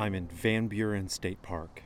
I'm in Van Buren State Park.